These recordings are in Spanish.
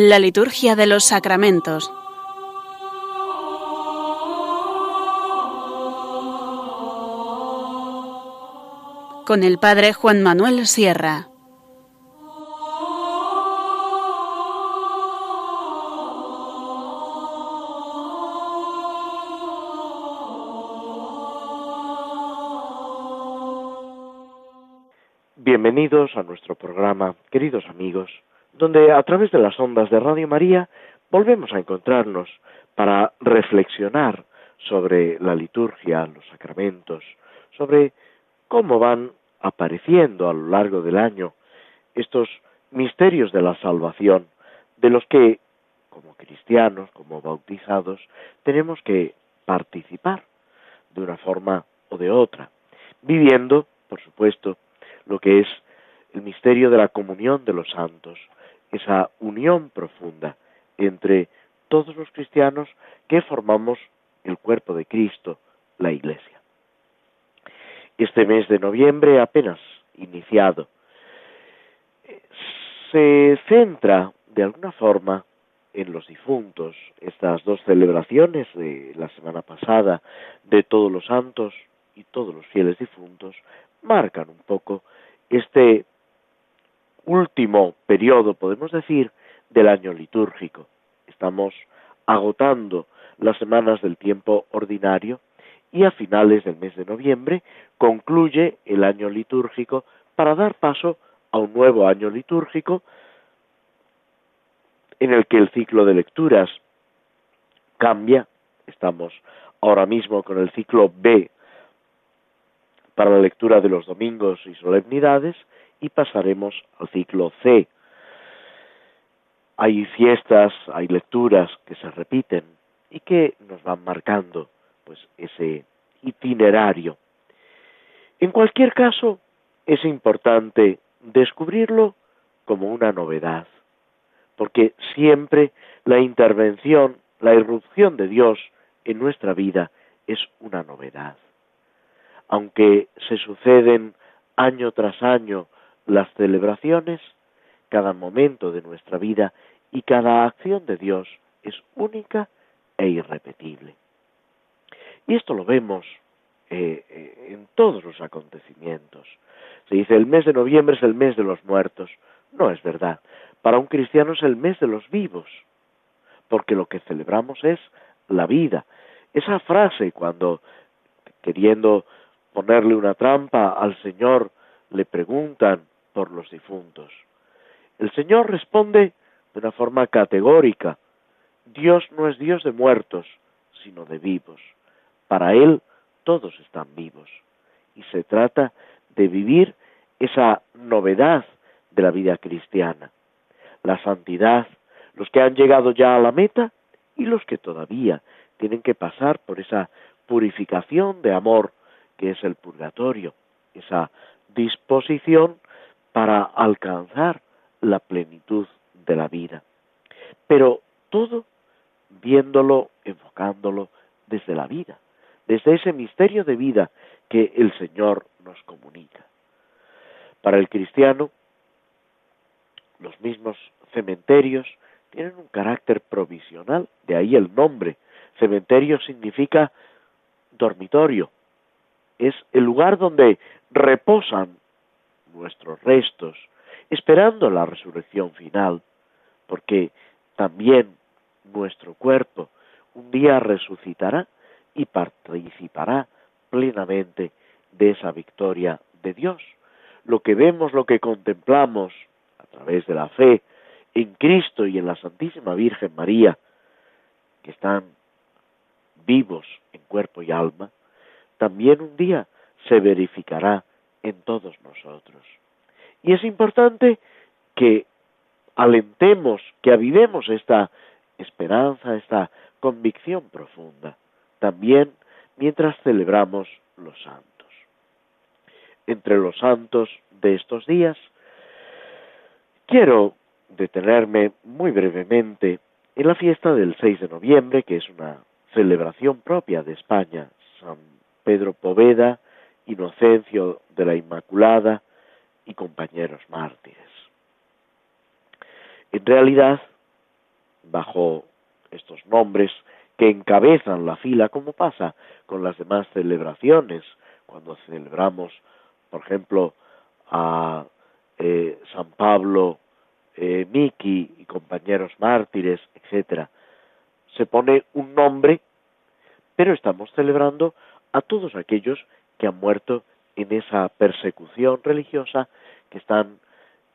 La liturgia de los sacramentos. Con el padre Juan Manuel Sierra. Bienvenidos a nuestro programa, queridos amigos, donde a través de las ondas de Radio María volvemos a encontrarnos para reflexionar sobre la liturgia, los sacramentos, sobre cómo van apareciendo a lo largo del año estos misterios de la salvación, de los que, como cristianos, como bautizados, tenemos que participar de una forma o de otra, viviendo, por supuesto, lo que es el misterio de la comunión de los santos, esa unión profunda entre todos los cristianos que formamos el cuerpo de Cristo, la Iglesia. Este mes de noviembre, apenas iniciado, se centra de alguna forma en los difuntos. Estas dos celebraciones de la semana pasada de Todos los Santos y Todos los Fieles Difuntos marcan un poco este último periodo, podemos decir, del año litúrgico. Estamos agotando las semanas del tiempo ordinario y a finales del mes de noviembre concluye el año litúrgico para dar paso a un nuevo año litúrgico en el que el ciclo de lecturas cambia. Estamos ahora mismo con el ciclo B para la lectura de los domingos y solemnidades, y pasaremos al ciclo C. Hay fiestas, hay lecturas que se repiten y que nos van marcando pues ese itinerario. En cualquier caso, es importante descubrirlo como una novedad, porque siempre la intervención, la irrupción de Dios en nuestra vida es una novedad. Aunque se suceden año tras año las celebraciones, cada momento de nuestra vida y cada acción de Dios es única e irrepetible. Y esto lo vemos en todos los acontecimientos. Se dice, el mes de noviembre es el mes de los muertos. No es verdad. Para un cristiano es el mes de los vivos, porque lo que celebramos es la vida. Esa frase, cuando, queriendo ponerle una trampa al Señor, le preguntan por los difuntos. El Señor responde de una forma categórica: Dios no es Dios de muertos, sino de vivos. Para Él todos están vivos. Y se trata de vivir esa novedad de la vida cristiana. La santidad, los que han llegado ya a la meta y los que todavía tienen que pasar por esa purificación de amor que es el purgatorio, esa disposición para alcanzar la plenitud de la vida. Pero todo viéndolo, enfocándolo desde la vida, desde ese misterio de vida que el Señor nos comunica. Para el cristiano, los mismos cementerios tienen un carácter provisional, de ahí el nombre. Cementerio significa dormitorio. Es el lugar donde reposan nuestros restos, esperando la resurrección final, porque también nuestro cuerpo un día resucitará y participará plenamente de esa victoria de Dios. Lo que vemos, lo que contemplamos a través de la fe en Cristo y en la Santísima Virgen María, que están vivos en cuerpo y alma, también un día se verificará en todos nosotros. Y es importante que alentemos, que avivemos esta esperanza, esta convicción profunda, también mientras celebramos los santos. Entre los santos de estos días, quiero detenerme muy brevemente en la fiesta del 6 de noviembre, que es una celebración propia de España, San Pedro Poveda, Inocencio de la Inmaculada y compañeros mártires. En realidad, bajo estos nombres que encabezan la fila, como pasa con las demás celebraciones. Cuando celebramos, por ejemplo, a San Pablo, Miki y compañeros mártires, etcétera, se pone un nombre, pero estamos celebrando a todos aquellos que han muerto en esa persecución religiosa, que están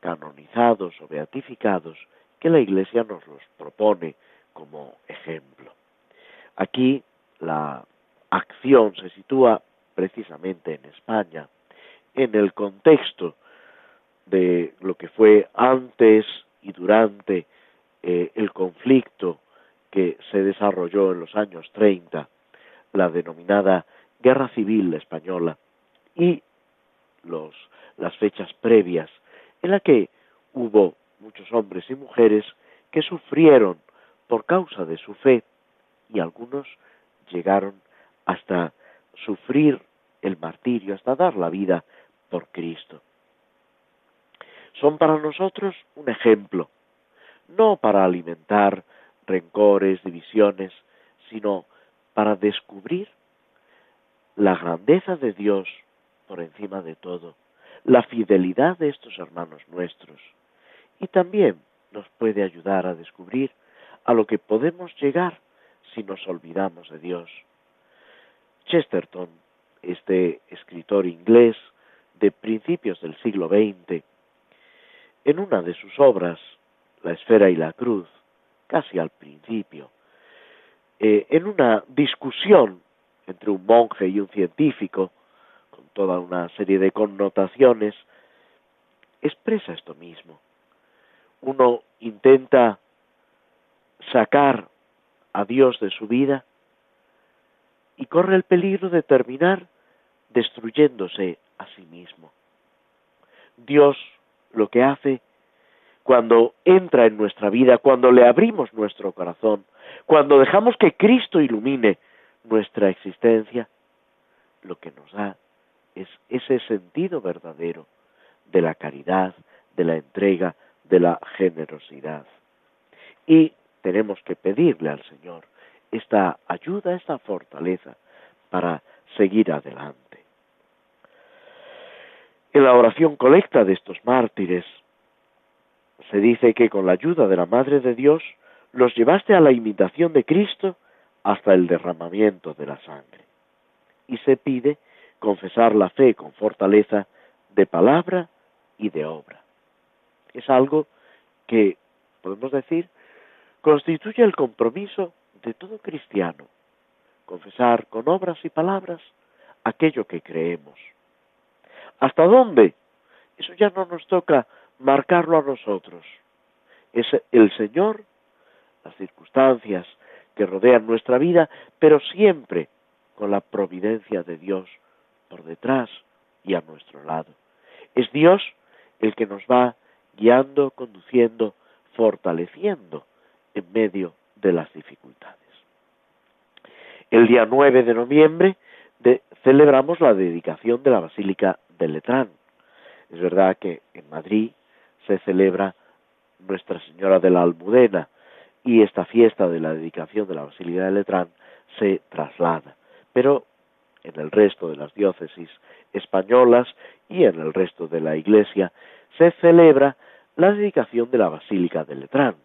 canonizados o beatificados, que la Iglesia nos los propone como ejemplo. Aquí la acción se sitúa precisamente en España, en el contexto de lo que fue antes y durante el conflicto que se desarrolló en los años 30, la denominada Guerra Civil Española, y las fechas previas, en la que hubo muchos hombres y mujeres que sufrieron por causa de su fe, y algunos llegaron hasta sufrir el martirio, hasta dar la vida por Cristo. Son para nosotros un ejemplo, no para alimentar rencores, divisiones, sino para descubrir la grandeza de Dios por encima de todo, la fidelidad de estos hermanos nuestros, y también nos puede ayudar a descubrir a lo que podemos llegar si nos olvidamos de Dios. Chesterton, este escritor inglés de principios del siglo XX, en una de sus obras, La esfera y la cruz, casi al principio, en una discusión entre un monje y un científico, con toda una serie de connotaciones, expresa esto mismo. Uno intenta sacar a Dios de su vida y corre el peligro de terminar destruyéndose a sí mismo. Dios lo que hace cuando entra en nuestra vida, cuando le abrimos nuestro corazón, cuando dejamos que Cristo ilumine nuestra existencia, lo que nos da es ese sentido verdadero de la caridad, de la entrega, de la generosidad. Y tenemos que pedirle al Señor esta ayuda, esta fortaleza para seguir adelante. En la oración colecta de estos mártires se dice que con la ayuda de la Madre de Dios los llevaste a la imitación de Cristo hasta el derramamiento de la sangre. Y se pide confesar la fe con fortaleza de palabra y de obra. Es algo que, podemos decir, constituye el compromiso de todo cristiano, confesar con obras y palabras aquello que creemos. ¿Hasta dónde? Eso ya no nos toca marcarlo a nosotros. Es el Señor, las circunstancias que rodean nuestra vida, pero siempre con la providencia de Dios por detrás y a nuestro lado. Es Dios el que nos va guiando, conduciendo, fortaleciendo en medio de las dificultades. El día 9 de noviembre celebramos la dedicación de la Basílica de Letrán. Es verdad que en Madrid se celebra Nuestra Señora de la Almudena, y esta fiesta de la dedicación de la Basílica de Letrán se traslada. Pero en el resto de las diócesis españolas y en el resto de la Iglesia se celebra la dedicación de la Basílica de Letrán.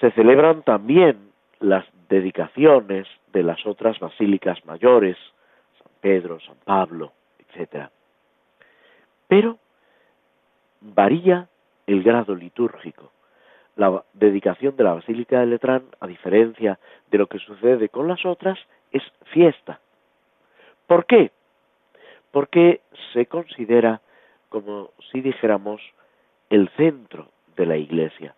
Se celebran también las dedicaciones de las otras basílicas mayores, San Pedro, San Pablo, etc. Pero varía el grado litúrgico. La dedicación de la Basílica de Letrán, a diferencia de lo que sucede con las otras, es fiesta. ¿Por qué? Porque se considera como si dijéramos el centro de la Iglesia.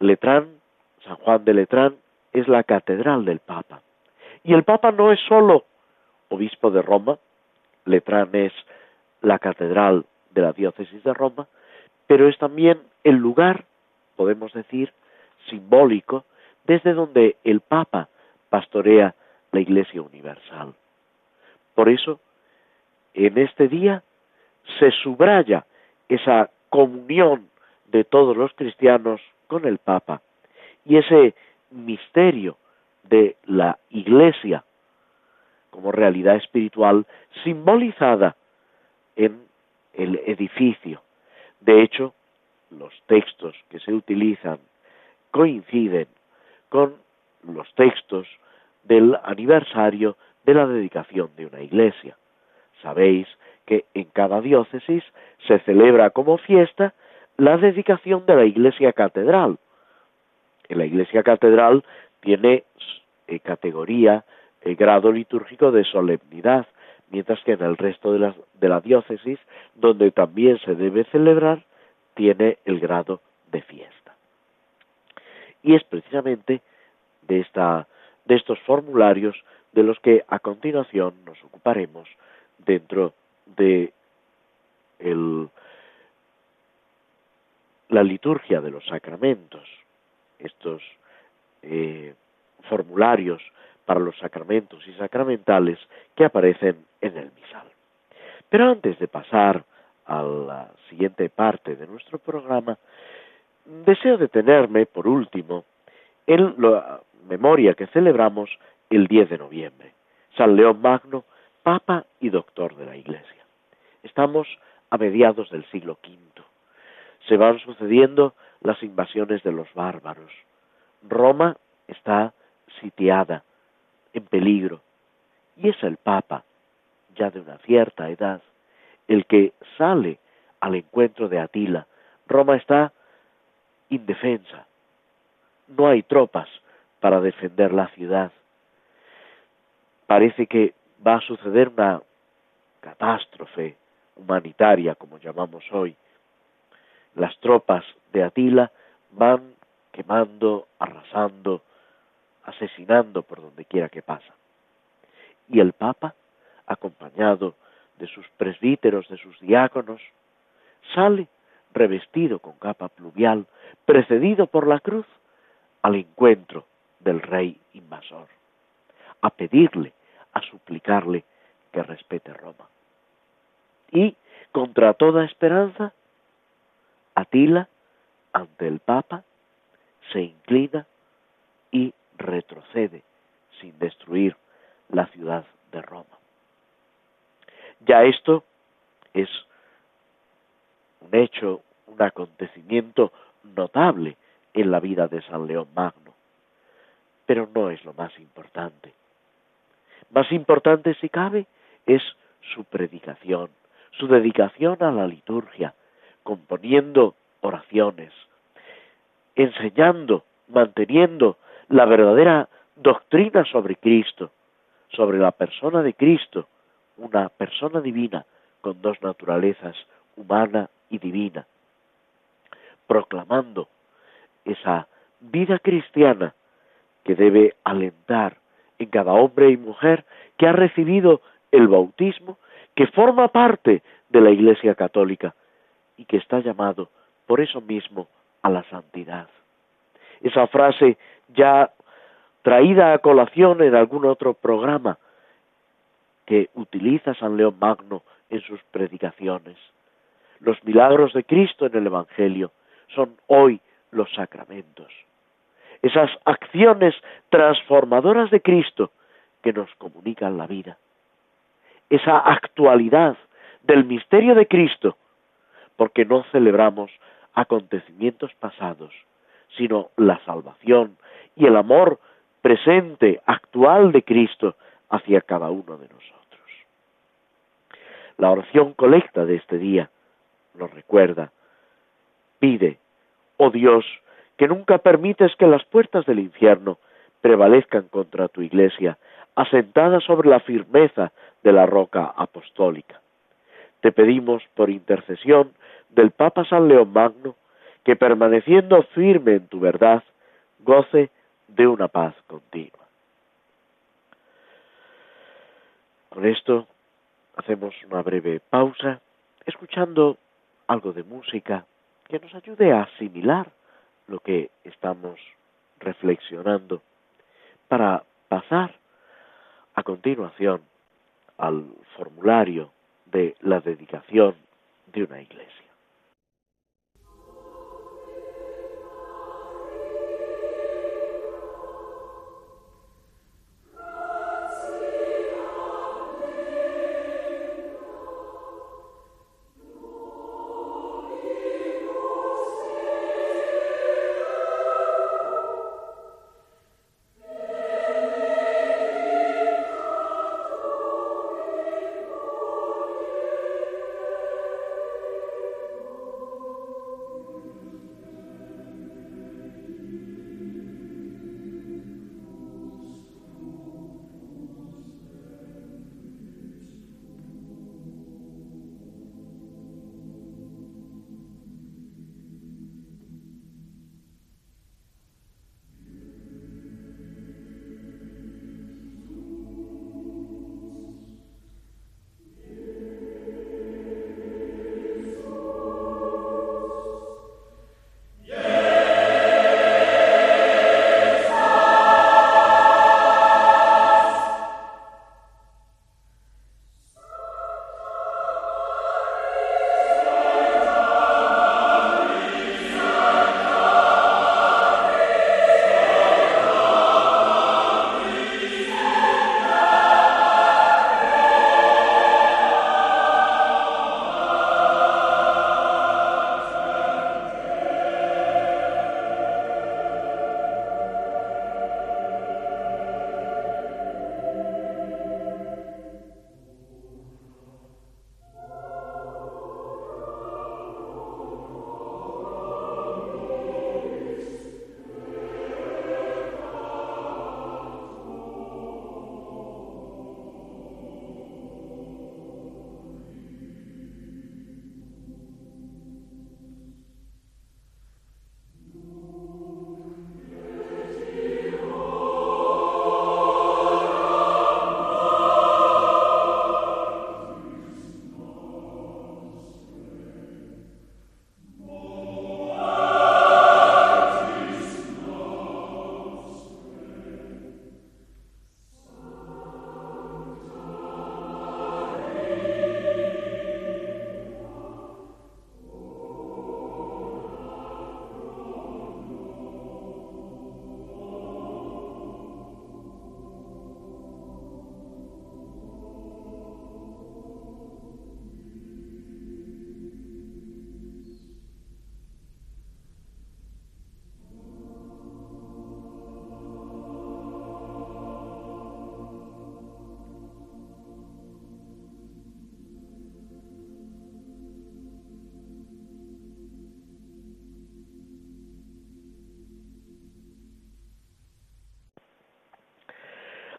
Letrán, San Juan de Letrán, es la catedral del Papa. Y el Papa no es solo obispo de Roma, Letrán es la catedral de la diócesis de Roma, pero es también el lugar, podemos decir, simbólico, desde donde el Papa pastorea la Iglesia universal. Por eso, en este día se subraya esa comunión de todos los cristianos con el Papa y ese misterio de la Iglesia como realidad espiritual simbolizada en el edificio. De hecho, los textos que se utilizan coinciden con los textos del aniversario de la dedicación de una iglesia. Sabéis que en cada diócesis se celebra como fiesta la dedicación de la iglesia catedral. En la iglesia catedral tiene categoría, grado litúrgico de solemnidad, mientras que en el resto de la diócesis, donde también se debe celebrar, tiene el grado de fiesta. Y es precisamente de estos formularios de los que a continuación nos ocuparemos dentro de la liturgia de los sacramentos. Estos formularios para los sacramentos y sacramentales que aparecen en el misal. Pero antes de pasar a la siguiente parte de nuestro programa, deseo detenerme, por último, en la memoria que celebramos el 10 de noviembre. San León Magno, Papa y Doctor de la Iglesia. Estamos a mediados del siglo V. Se van sucediendo las invasiones de los bárbaros. Roma está sitiada, en peligro, y es el Papa, ya de una cierta edad, el que sale al encuentro de Atila. Roma está indefensa. No hay tropas para defender la ciudad. Parece que va a suceder una catástrofe humanitaria, como llamamos hoy. Las tropas de Atila van quemando, arrasando, asesinando por donde quiera que pasa. Y el Papa, acompañado de sus presbíteros, de sus diáconos, sale revestido con capa pluvial, precedido por la cruz, al encuentro del rey invasor, a pedirle, a suplicarle que respete Roma. Y, contra toda esperanza, Atila, ante el Papa, se inclina y retrocede sin destruir la ciudad de Roma. Ya esto es un hecho, un acontecimiento notable en la vida de San León Magno, pero no es lo más importante. Más importante, si cabe, es su predicación, su dedicación a la liturgia, componiendo oraciones, enseñando, manteniendo la verdadera doctrina sobre Cristo, sobre la persona de Cristo, una persona divina con dos naturalezas, humana y divina, proclamando esa vida cristiana que debe alentar en cada hombre y mujer que ha recibido el bautismo, que forma parte de la Iglesia Católica y que está llamado por eso mismo a la santidad. Esa frase ya traída a colación en algún otro programa que utiliza San León Magno en sus predicaciones. Los milagros de Cristo en el Evangelio son hoy los sacramentos. Esas acciones transformadoras de Cristo que nos comunican la vida. Esa actualidad del misterio de Cristo, porque no celebramos acontecimientos pasados, sino la salvación y el amor presente, actual de Cristo hacia cada uno de nosotros. La oración colecta de este día nos recuerda, pide, oh Dios, que nunca permites que las puertas del infierno prevalezcan contra tu Iglesia, asentada sobre la firmeza de la roca apostólica. Te pedimos por intercesión del Papa San León Magno, que permaneciendo firme en tu verdad, goce de una paz continua. Con esto hacemos una breve pausa, escuchando algo de música que nos ayude a asimilar lo que estamos reflexionando, para pasar a continuación al formulario de la dedicación de una iglesia.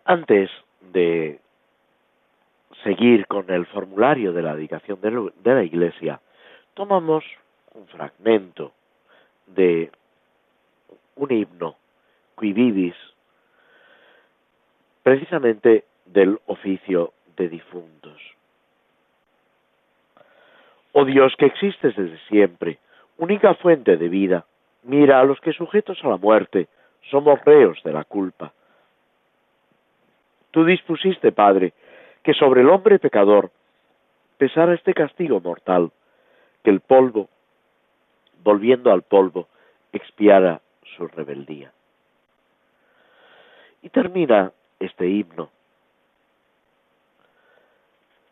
Antes de seguir con el formulario de la dedicación de la Iglesia, tomamos un fragmento de un himno, Qui Vivis, precisamente del oficio de difuntos. Oh Dios, que existes desde siempre, única fuente de vida, mira a los que sujetos a la muerte somos reos de la culpa. Tú dispusiste, Padre, que sobre el hombre pecador pesara este castigo mortal, que el polvo, volviendo al polvo, expiara su rebeldía. Y termina este himno.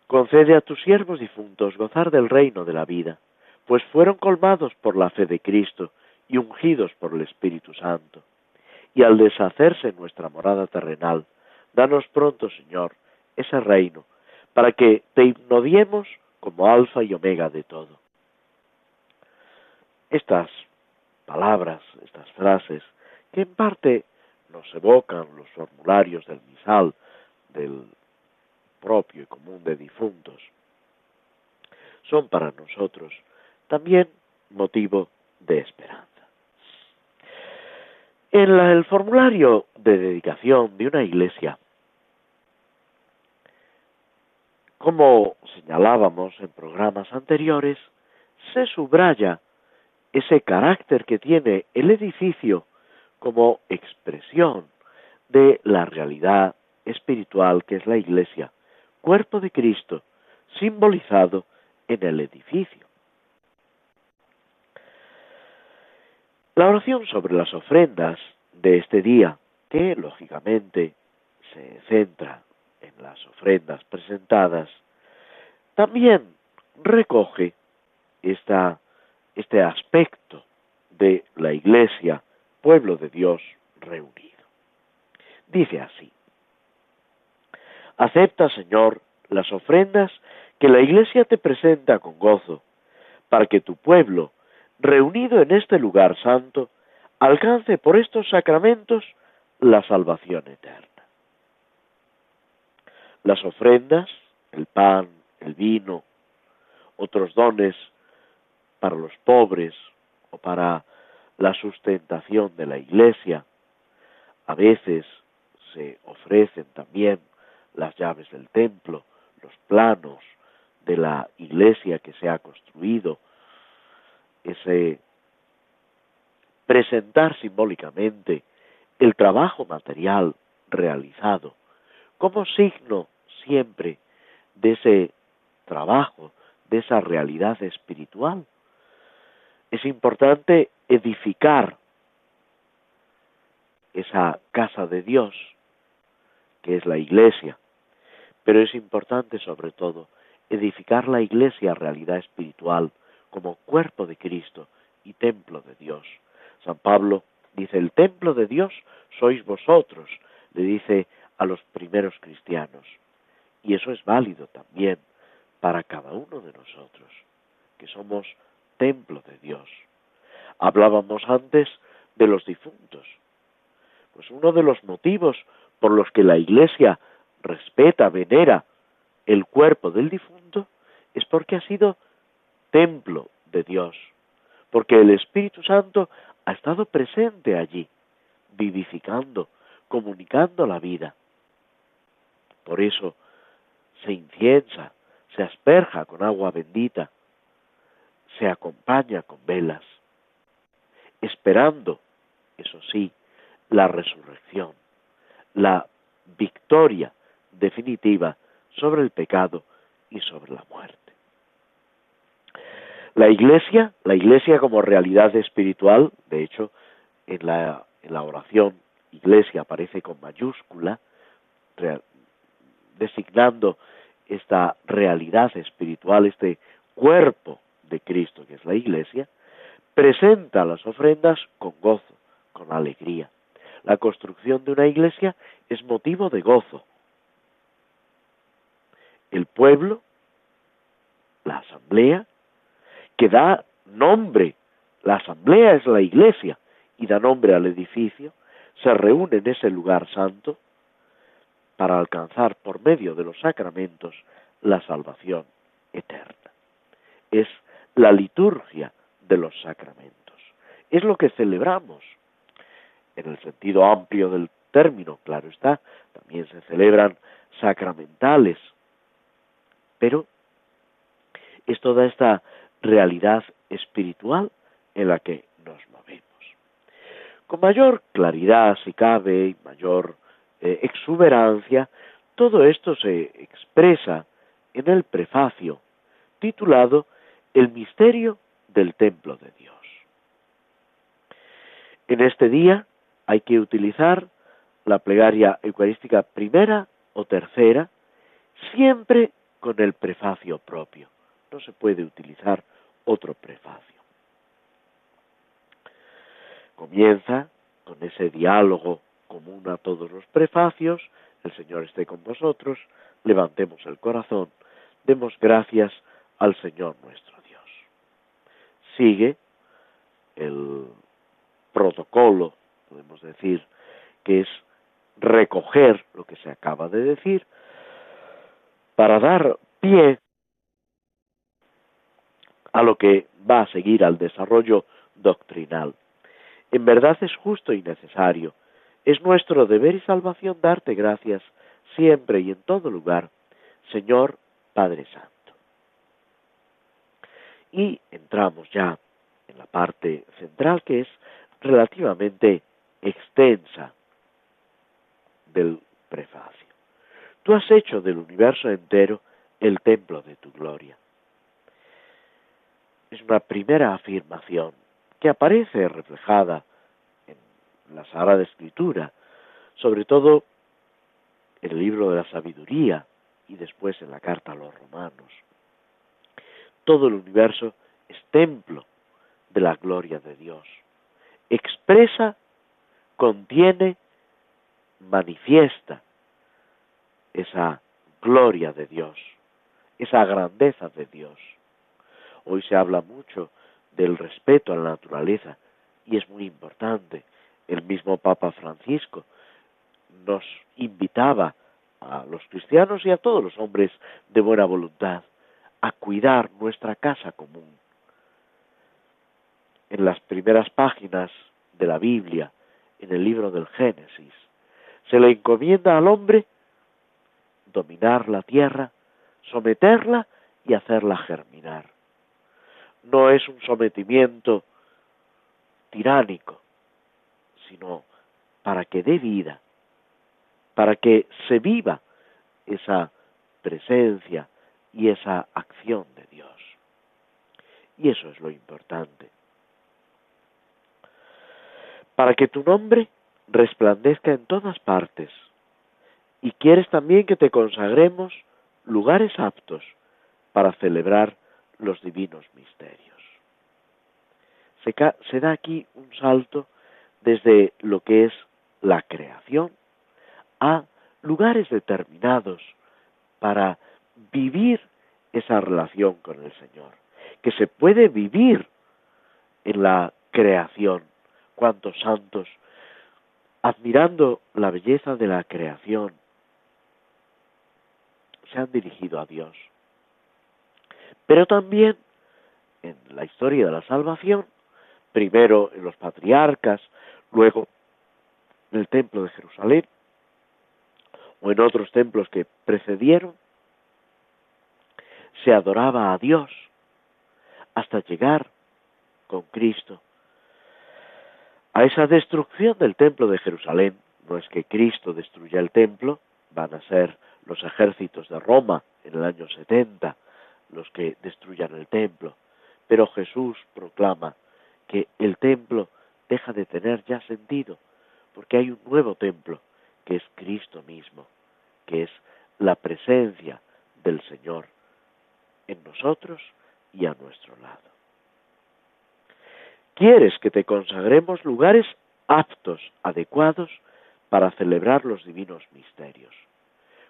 Concede a tus siervos difuntos gozar del reino de la vida, pues fueron colmados por la fe de Cristo y ungidos por el Espíritu Santo. Y al deshacerse nuestra morada terrenal, danos pronto, Señor, ese reino, para que te himnodiemos como alfa y omega de todo. Estas palabras, estas frases, que en parte nos evocan los formularios del misal, del propio y común de difuntos, son para nosotros también motivo de esperanza. En el formulario de dedicación de una iglesia, como señalábamos en programas anteriores, se subraya ese carácter que tiene el edificio como expresión de la realidad espiritual que es la Iglesia, cuerpo de Cristo, simbolizado en el edificio. La oración sobre las ofrendas de este día, que lógicamente se centra en las ofrendas presentadas, también recoge este aspecto de la Iglesia, pueblo de Dios reunido. Dice así: acepta, Señor, las ofrendas que la Iglesia te presenta con gozo, para que tu pueblo, reunido en este lugar santo, alcance por estos sacramentos la salvación eterna. Las ofrendas, el pan, el vino, otros dones para los pobres o para la sustentación de la Iglesia. A veces se ofrecen también las llaves del templo, los planos de la Iglesia que se ha construido. Ese presentar simbólicamente el trabajo material realizado como signo siempre de ese trabajo, de esa realidad espiritual. Es importante edificar esa casa de Dios, que es la Iglesia, pero es importante sobre todo edificar la Iglesia, realidad espiritual, como cuerpo de Cristo y templo de Dios. San Pablo dice: el templo de Dios sois vosotros, le dice a los primeros cristianos, y eso es válido también para cada uno de nosotros, que somos templo de Dios. Hablábamos antes de los difuntos. Pues uno de los motivos por los que la Iglesia respeta, venera el cuerpo del difunto, es porque ha sido templo de Dios, porque el Espíritu Santo ha estado presente allí, vivificando, comunicando la vida. Por eso se inciensa, se asperja con agua bendita, se acompaña con velas, esperando, eso sí, la resurrección, la victoria definitiva sobre el pecado y sobre la muerte. La Iglesia como realidad espiritual, de hecho, en la oración Iglesia aparece con mayúscula, designando esta realidad espiritual, este cuerpo de Cristo que es la Iglesia, presenta las ofrendas con gozo, con alegría. La construcción de una iglesia es motivo de gozo. El pueblo, la asamblea, que da nombre, la asamblea es la iglesia y da nombre al edificio, se reúne en ese lugar santo, para alcanzar por medio de los sacramentos la salvación eterna. Es la liturgia de los sacramentos. Es lo que celebramos. En el sentido amplio del término, claro está, también se celebran sacramentales. Pero es toda esta realidad espiritual en la que nos movemos. Con mayor claridad, si cabe, y mayor exuberancia, todo esto se expresa en el prefacio, titulado El misterio del templo de Dios. En este día hay que utilizar la plegaria eucarística primera o tercera, siempre con el prefacio propio. No se puede utilizar otro prefacio. Comienza con ese diálogo común a todos los prefacios: el Señor esté con vosotros, levantemos el corazón, demos gracias al Señor nuestro Dios. Sigue el protocolo, podemos decir, que es recoger lo que se acaba de decir para dar pie a lo que va a seguir, al desarrollo doctrinal. En verdad es justo y necesario, es nuestro deber y salvación darte gracias siempre y en todo lugar, Señor Padre Santo. Y entramos ya en la parte central, que es relativamente extensa, del prefacio. Tú has hecho del universo entero el templo de tu gloria. Es una primera afirmación que aparece reflejada en la Sagrada Escritura, sobre todo en el libro de la Sabiduría y después en la Carta a los Romanos. Todo el universo es templo de la gloria de Dios. Expresa, contiene, manifiesta esa gloria de Dios, esa grandeza de Dios. Hoy se habla mucho del respeto a la naturaleza y es muy importante. El mismo Papa Francisco nos invitaba a los cristianos y a todos los hombres de buena voluntad a cuidar nuestra casa común. En las primeras páginas de la Biblia, en el libro del Génesis, se le encomienda al hombre dominar la tierra, someterla y hacerla germinar. No es un sometimiento tiránico, sino para que dé vida, para que se viva esa presencia y esa acción de Dios. Y eso es lo importante. Para que tu nombre resplandezca en todas partes. Y quieres también que te consagremos lugares aptos para celebrar los divinos misterios. Se da aquí un salto desde lo que es la creación a lugares determinados para vivir esa relación con el Señor, que se puede vivir en la creación. Cuántos santos, admirando la belleza de la creación, se han dirigido a Dios. Pero también en la historia de la salvación, primero en los patriarcas, luego en el templo de Jerusalén, o en otros templos que precedieron, se adoraba a Dios hasta llegar con Cristo a esa destrucción del templo de Jerusalén. No es que Cristo destruya el templo, van a ser los ejércitos de Roma en el año 70 los que destruyan el templo, pero Jesús proclama que el templo deja de tener ya sentido, porque hay un nuevo templo, que es Cristo mismo, que es la presencia del Señor en nosotros y a nuestro lado. Quieres que te consagremos lugares aptos, adecuados, para celebrar los divinos misterios.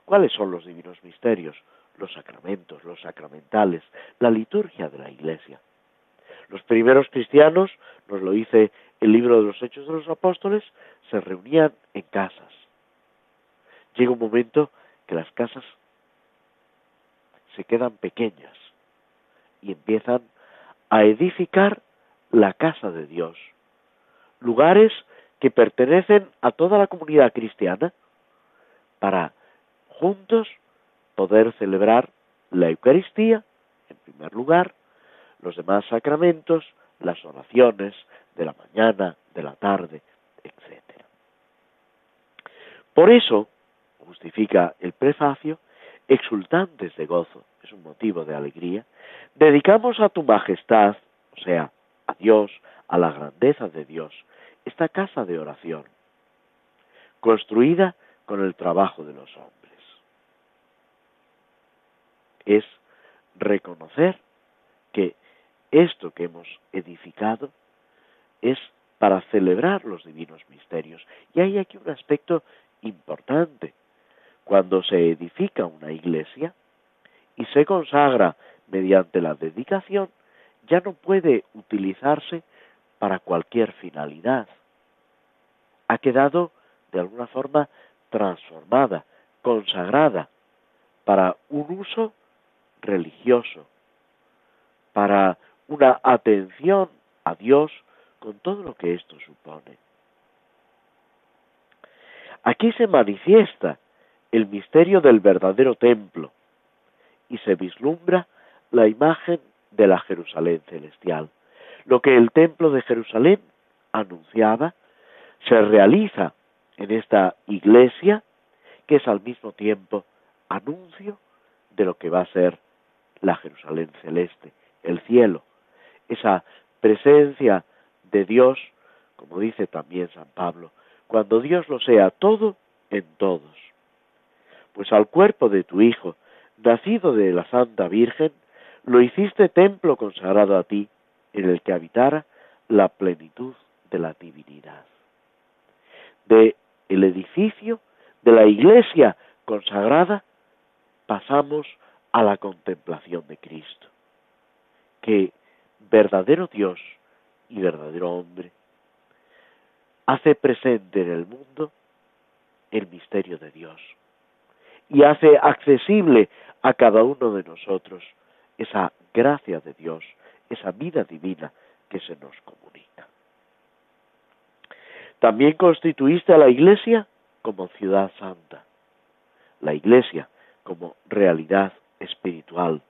¿Cuáles son los divinos misterios? Los sacramentos, los sacramentales, la liturgia de la Iglesia. Los primeros cristianos, nos lo dice el libro de los Hechos de los Apóstoles, se reunían en casas. llega un momento que las casas se quedan pequeñas y empiezan a edificar la casa de Dios. Lugares que pertenecen a toda la comunidad cristiana para juntos poder celebrar la Eucaristía, en primer lugar, los demás sacramentos, las oraciones de la mañana, de la tarde, etc. Por eso, justifica el prefacio, exultantes de gozo, es un motivo de alegría, dedicamos a tu majestad, o sea, a Dios, a la grandeza de Dios, esta casa de oración, construida con el trabajo de los hombres. Es reconocer que esto que hemos edificado es para celebrar los divinos misterios. Y hay aquí un aspecto importante. Cuando se edifica una iglesia y se consagra mediante la dedicación, ya no puede utilizarse para cualquier finalidad. Ha quedado, de alguna forma, transformada, consagrada, para un uso religioso, para una atención a Dios con todo lo que esto supone. Aquí se manifiesta el misterio del verdadero templo y se vislumbra la imagen de la Jerusalén celestial. Lo que el templo de Jerusalén anunciaba se realiza en esta iglesia, que es al mismo tiempo anuncio de lo que va a ser la Jerusalén celeste, el cielo, esa presencia de Dios, como dice también San Pablo, cuando Dios lo sea todo en todos. Pues al cuerpo de tu Hijo, nacido de la Santa Virgen, lo hiciste templo consagrado a ti, en el que habitara la plenitud de la divinidad. De el edificio de la iglesia consagrada pasamos a la contemplación de Cristo, que verdadero Dios y verdadero hombre hace presente en el mundo el misterio de Dios y hace accesible a cada uno de nosotros esa gracia de Dios, esa vida divina que se nos comunica. También constituiste a la Iglesia como ciudad santa, la Iglesia como realidad espiritual,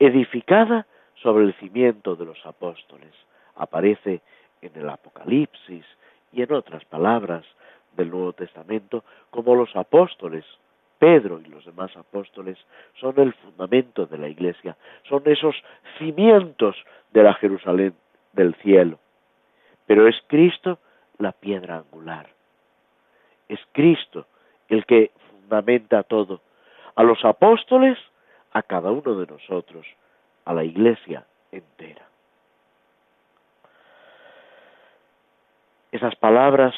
edificada sobre el cimiento de los apóstoles. Aparece en el Apocalipsis y en otras palabras del Nuevo Testamento como los apóstoles, Pedro y los demás apóstoles, son el fundamento de la Iglesia, son esos cimientos de la Jerusalén del cielo. Pero es Cristo la piedra angular. Es Cristo el que fundamenta todo, a los apóstoles, a cada uno de nosotros, a la Iglesia entera. Esas palabras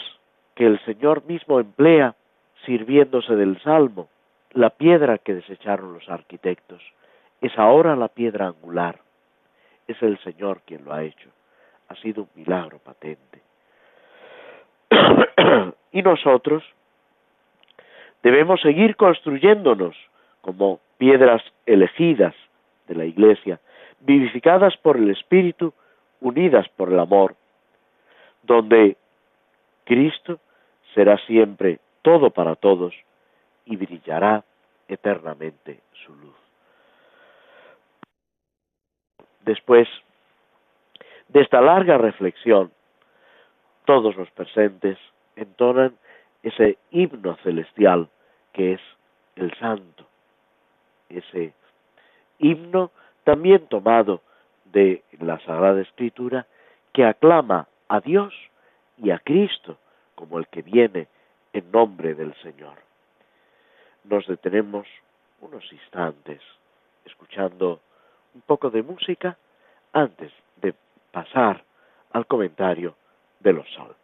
que el Señor mismo emplea sirviéndose del Salmo, la piedra que desecharon los arquitectos, es ahora la piedra angular. Es el Señor quien lo ha hecho. Ha sido un milagro patente. Y nosotros debemos seguir construyéndonos como piedras elegidas de la Iglesia, vivificadas por el Espíritu, unidas por el amor, donde Cristo será siempre todo para todos y brillará eternamente su luz. Después de esta larga reflexión, todos los presentes entonan ese himno celestial que es el santo, ese himno también tomado de la Sagrada Escritura que aclama a Dios y a Cristo como el que viene en nombre del Señor. Nos detenemos unos instantes escuchando un poco de música antes de pasar al comentario de los salmos.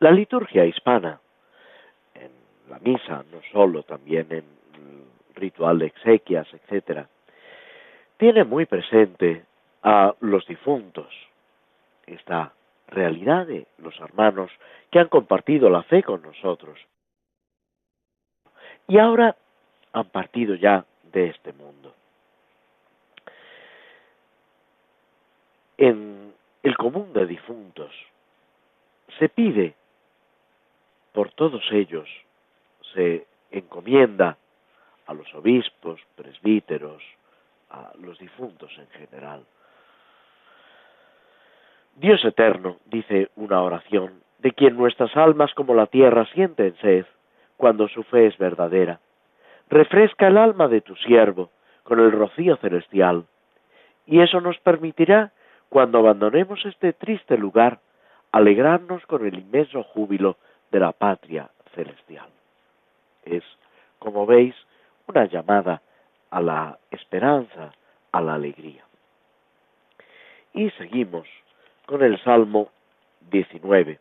la liturgia hispana, en la misa, no solo, también en el ritual de exequias, etcétera, tiene muy presente a los difuntos, esta realidad de los hermanos que han compartido la fe con nosotros y ahora han partido ya de este mundo. En el común de difuntos se pide por todos ellos, se encomienda a los obispos, presbíteros, a los difuntos en general. Dios eterno, dice una oración, de quien nuestras almas como la tierra sienten sed, cuando su fe es verdadera. Refresca el alma de tu siervo con el rocío celestial, y eso nos permitirá, cuando abandonemos este triste lugar, alegrarnos con el inmenso júbilo de la patria celestial. Es, como veis, una llamada a la esperanza, a la alegría. Y seguimos con el Salmo 19,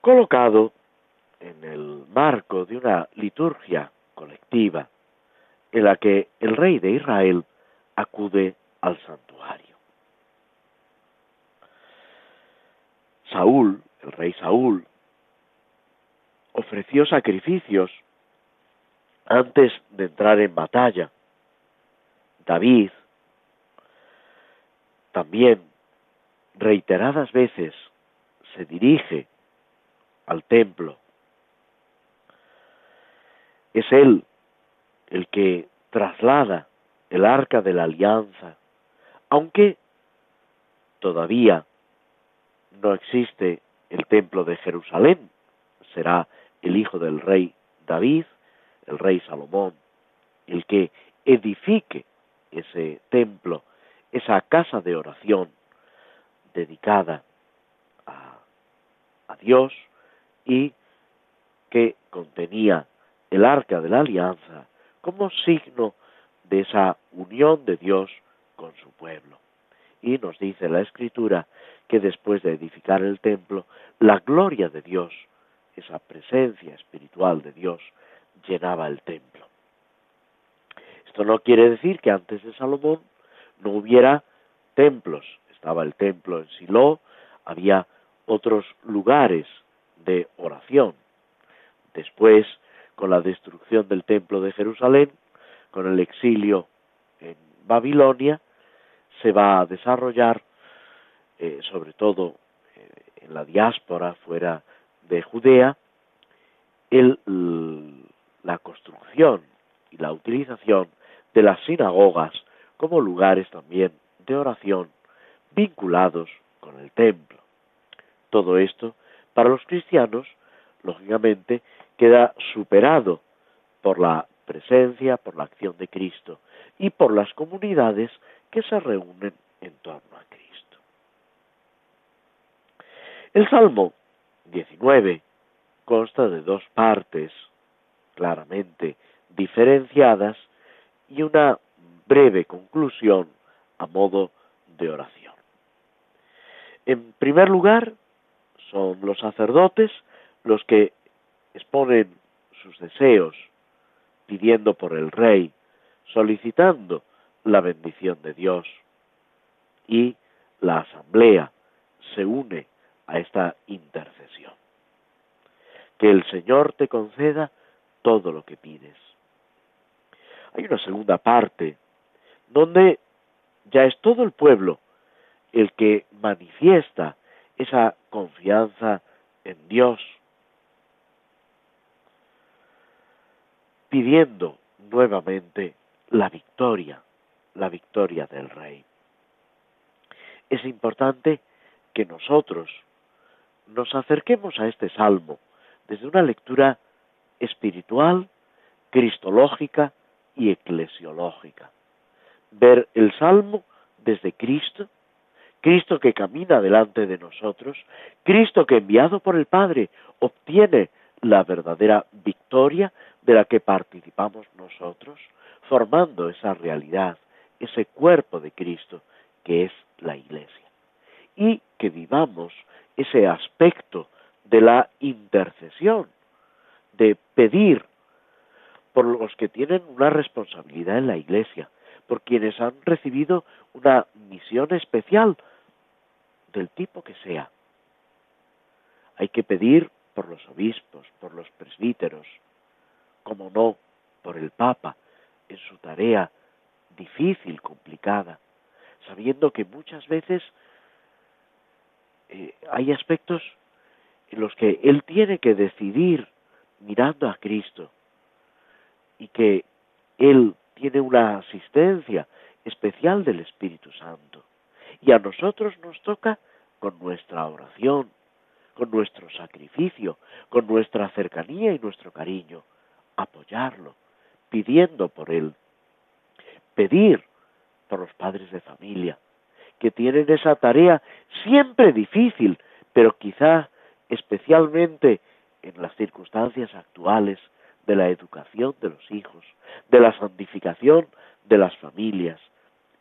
colocado en el marco de una liturgia colectiva en la que el rey de Israel acude al santuario. Saúl, el rey Saúl, ofreció sacrificios antes de entrar en batalla. David también reiteradas veces se dirige al templo. Es él el que traslada el arca de la alianza, aunque todavía no existe el templo de Jerusalén. Será el hijo del rey David, el rey Salomón, el que edifique ese templo, esa casa de oración dedicada a Dios y que contenía el arca de la alianza como signo de esa unión de Dios con su pueblo. Y nos dice la Escritura que después de edificar el templo, la gloria de Dios, esa presencia espiritual de Dios, llenaba el templo. Esto no quiere decir que antes de Salomón no hubiera templos. Estaba el templo en Siló, había otros lugares de oración. Después, con la destrucción del templo de Jerusalén, con el exilio en Babilonia, se va a desarrollar, sobre todo en la diáspora fuera de Judea, la construcción y la utilización de las sinagogas como lugares también de oración vinculados con el templo. Todo esto, para los cristianos, lógicamente, queda superado por la presencia, por la acción de Cristo y por las comunidades que se reúnen en torno a Cristo. El Salmo 19 consta de dos partes claramente diferenciadas y una breve conclusión a modo de oración. En primer lugar, son los sacerdotes los que exponen sus deseos, pidiendo por el rey, solicitando la bendición de Dios, y la asamblea se une a esta intercesión. Que el Señor te conceda todo lo que pides. Hay una segunda parte donde ya es todo el pueblo el que manifiesta esa confianza en Dios, pidiendo nuevamente la victoria del Rey. Es importante que nosotros nos acerquemos a este salmo desde una lectura espiritual, cristológica y eclesiológica. Ver el salmo desde Cristo, Cristo que camina delante de nosotros, Cristo que enviado por el Padre obtiene la verdadera victoria de la que participamos nosotros, formando esa realidad, ese cuerpo de Cristo que es la Iglesia. Y que vivamos ese aspecto de la intercesión, de pedir por los que tienen una responsabilidad en la Iglesia, por quienes han recibido una misión especial, del tipo que sea. Hay que pedir por los obispos, por los presbíteros, como no, por el Papa, en su tarea difícil, complicada, sabiendo que muchas veces hay aspectos en los que él tiene que decidir mirando a Cristo y que él tiene una asistencia especial del Espíritu Santo. Y a nosotros nos toca con nuestra oración, con nuestro sacrificio, con nuestra cercanía y nuestro cariño, apoyarlo, pidiendo por él. Pedir por los padres de familia, que tienen esa tarea siempre difícil, pero quizá especialmente en las circunstancias actuales de la educación de los hijos, de la santificación de las familias,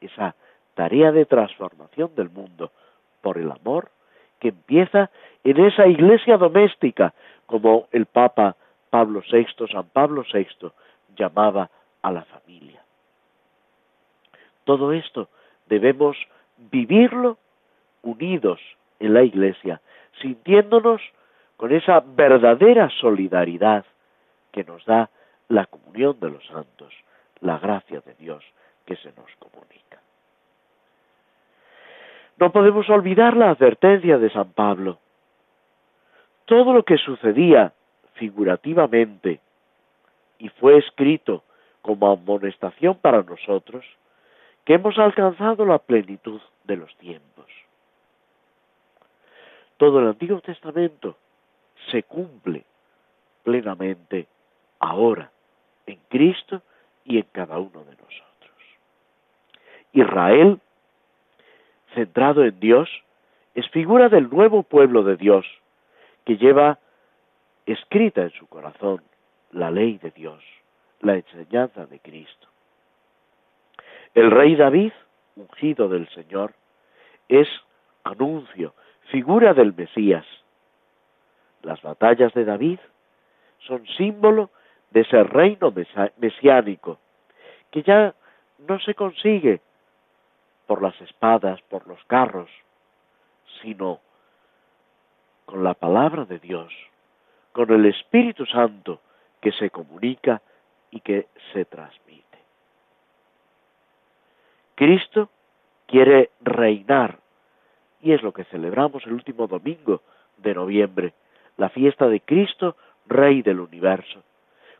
esa tarea de transformación del mundo por el amor que empieza en esa iglesia doméstica, como el Papa Pablo VI, San Pablo VI, llamaba a la familia. Todo esto debemos vivirlo unidos en la Iglesia, sintiéndonos con esa verdadera solidaridad que nos da la comunión de los santos, la gracia de Dios que se nos comunica. No podemos olvidar la advertencia de San Pablo. Todo lo que sucedía figurativamente y fue escrito como amonestación para nosotros, que hemos alcanzado la plenitud de los tiempos. Todo el Antiguo Testamento se cumple plenamente ahora, en Cristo y en cada uno de nosotros. Israel, centrado en Dios, es figura del nuevo pueblo de Dios, que lleva escrita en su corazón la ley de Dios, la enseñanza de Cristo. El rey David, ungido del Señor, es anuncio, figura del Mesías. Las batallas de David son símbolo de ese reino mesiánico, que ya no se consigue por las espadas, por los carros, sino con la palabra de Dios, con el Espíritu Santo que se comunica y que se transmite. Cristo quiere reinar, y es lo que celebramos el último domingo de noviembre, la fiesta de Cristo, Rey del Universo,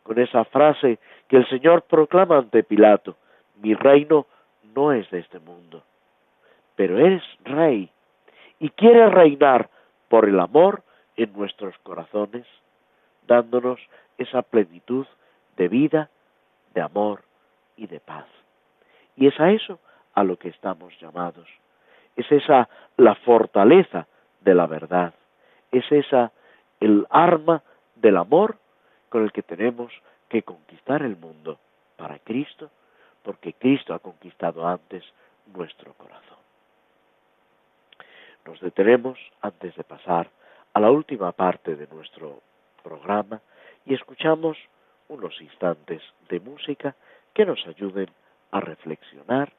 con esa frase que el Señor proclama ante Pilato: mi reino no es de este mundo, pero eres Rey, y quiere reinar por el amor en nuestros corazones, dándonos esa plenitud de vida, de amor y de paz. Y es a eso a lo que estamos llamados. Es esa la fortaleza de la verdad. Es esa el arma del amor con el que tenemos que conquistar el mundo para Cristo, porque Cristo ha conquistado antes nuestro corazón. Nos detenemos antes de pasar a la última parte de nuestro programa y escuchamos unos instantes de música que nos ayuden a reflexionar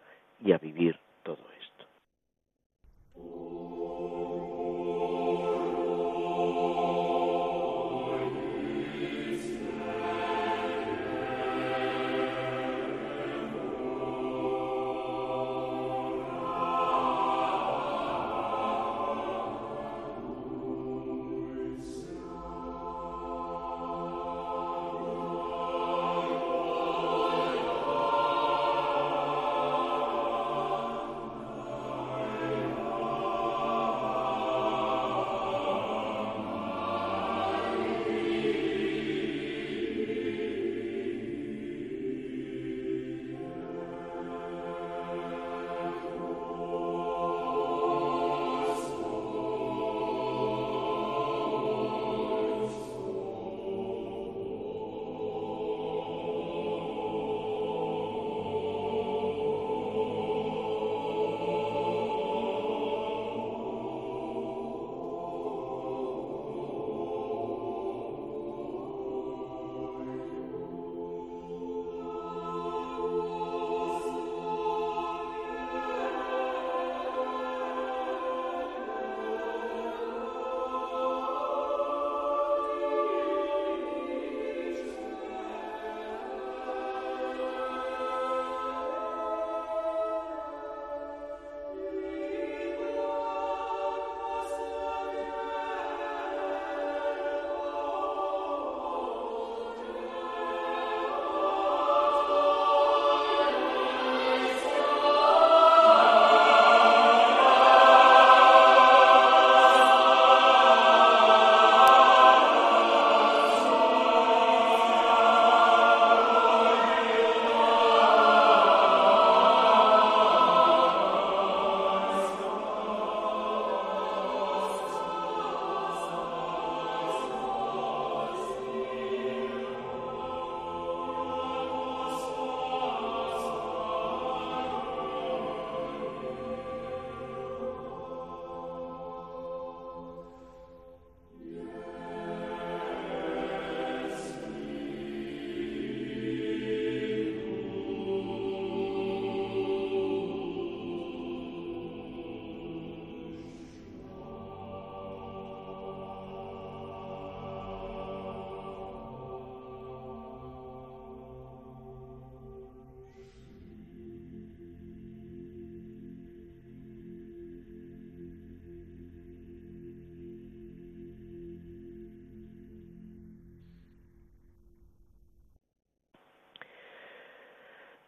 y a vivir todo esto.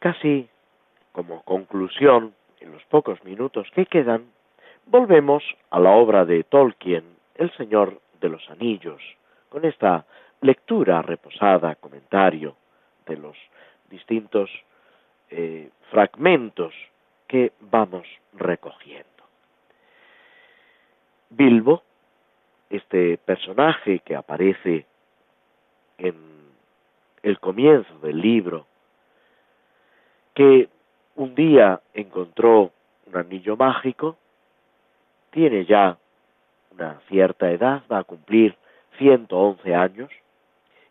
así, como conclusión, en los pocos minutos que quedan, volvemos a la obra de Tolkien, El Señor de los Anillos, con esta lectura reposada, comentario de los distintos fragmentos que vamos recogiendo. Bilbo, este personaje que aparece en el comienzo del libro, que un día encontró un anillo mágico, tiene ya una cierta edad, va a cumplir 111 años,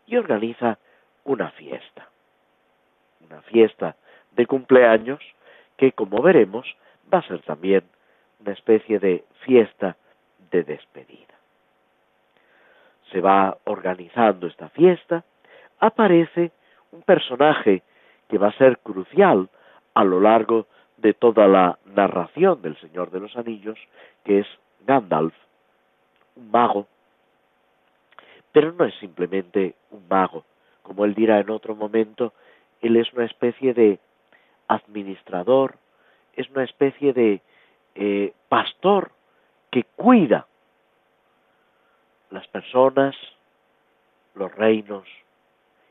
y organiza una fiesta de cumpleaños que, como veremos, va a ser también una especie de fiesta de despedida. Se va organizando esta fiesta, aparece un personaje que va a ser crucial a lo largo de toda la narración del Señor de los Anillos, que es Gandalf, un mago, pero no es simplemente un mago. Como él dirá en otro momento, él es una especie de administrador, es una especie de pastor que cuida las personas, los reinos,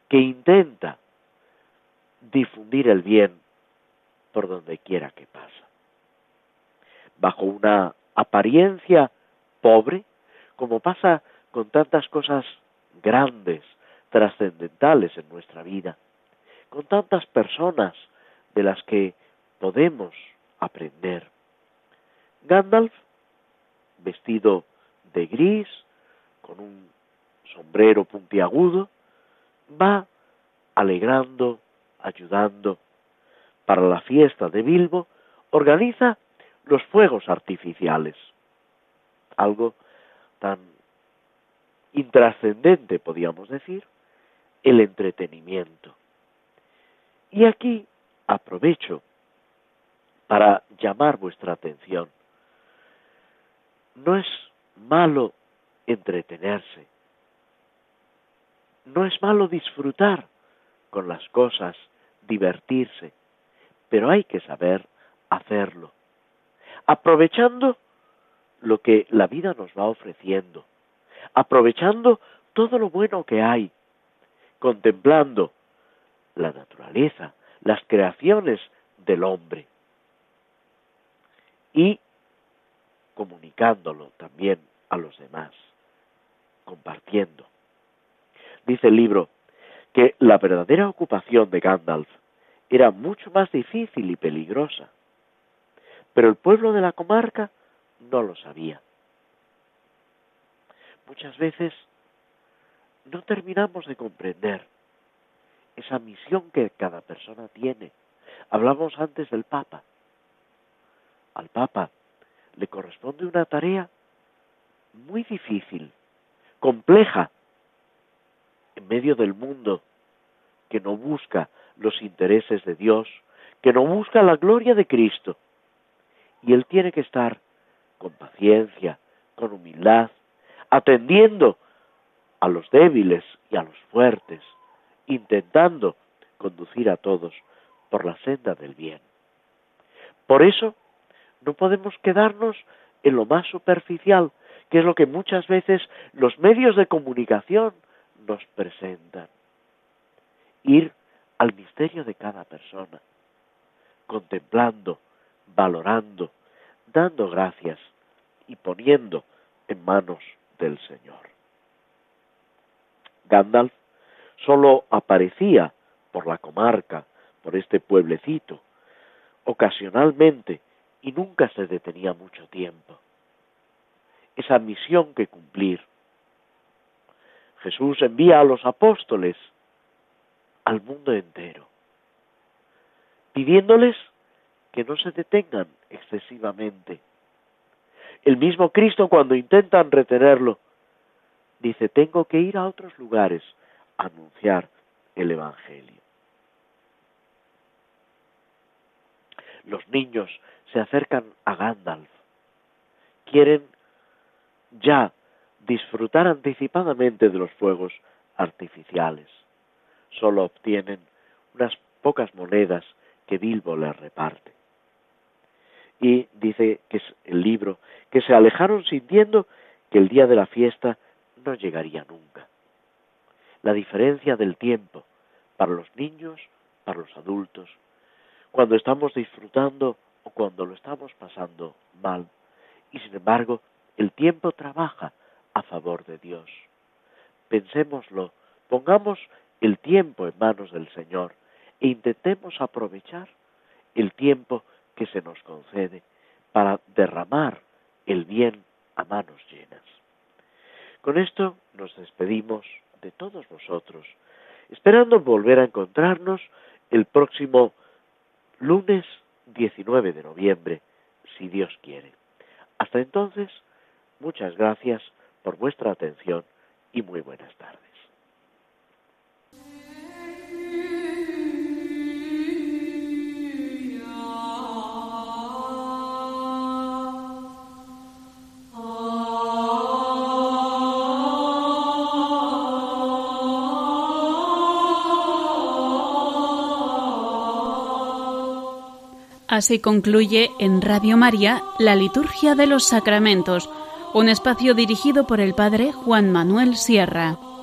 que intenta difundir el bien por donde quiera que pasa. Bajo una apariencia pobre, como pasa con tantas cosas grandes, trascendentales en nuestra vida, con tantas personas de las que podemos aprender. Gandalf, vestido de gris, con un sombrero puntiagudo, va alegrando, ayudando. Para la fiesta de Bilbo, organiza los fuegos artificiales. Algo tan intrascendente, podríamos decir, el entretenimiento. Y aquí aprovecho para llamar vuestra atención. No es malo entretenerse. No es malo disfrutar con las cosas, divertirse, pero hay que saber hacerlo, aprovechando lo que la vida nos va ofreciendo, aprovechando todo lo bueno que hay, contemplando la naturaleza, las creaciones del hombre y comunicándolo también a los demás, compartiendo. Dice el libro que la verdadera ocupación de Gandalf era mucho más difícil y peligrosa, pero el pueblo de la comarca no lo sabía. Muchas veces no terminamos de comprender esa misión que cada persona tiene. Hablamos antes del Papa. Al Papa le corresponde una tarea muy difícil, compleja, en medio del mundo que no busca los intereses de Dios, que no busca la gloria de Cristo. Y él tiene que estar con paciencia, con humildad, atendiendo a los débiles y a los fuertes, intentando conducir a todos por la senda del bien. Por eso no podemos quedarnos en lo más superficial, que es lo que muchas veces los medios de comunicación nos presentan. Ir al misterio de cada persona, contemplando, valorando, dando gracias y poniendo en manos del Señor. Gandalf solo aparecía por la comarca, por este pueblecito, ocasionalmente, y nunca se detenía mucho tiempo. Esa misión que cumplir. Jesús envía a los apóstoles al mundo entero, pidiéndoles que no se detengan excesivamente. El mismo Cristo, cuando intentan retenerlo, dice: tengo que ir a otros lugares a anunciar el Evangelio. Los niños se acercan a Gandalf, quieren ya disfrutar anticipadamente de los fuegos artificiales. Solo obtienen unas pocas monedas que Bilbo les reparte. Y dice que es el libro que se alejaron sintiendo que el día de la fiesta no llegaría nunca. La diferencia del tiempo para los niños, para los adultos, cuando estamos disfrutando o cuando lo estamos pasando mal. Y sin embargo, el tiempo trabaja a favor de Dios. Pensémoslo, pongamos el tiempo en manos del Señor e intentemos aprovechar el tiempo que se nos concede para derramar el bien a manos llenas. Con esto nos despedimos de todos vosotros, esperando volver a encontrarnos el próximo lunes 19 de noviembre, si Dios quiere. Hasta entonces, muchas gracias por vuestra atención y muy buenas tardes. Así concluye en Radio María la Liturgia de los Sacramentos, un espacio dirigido por el Padre Juan Manuel Sierra.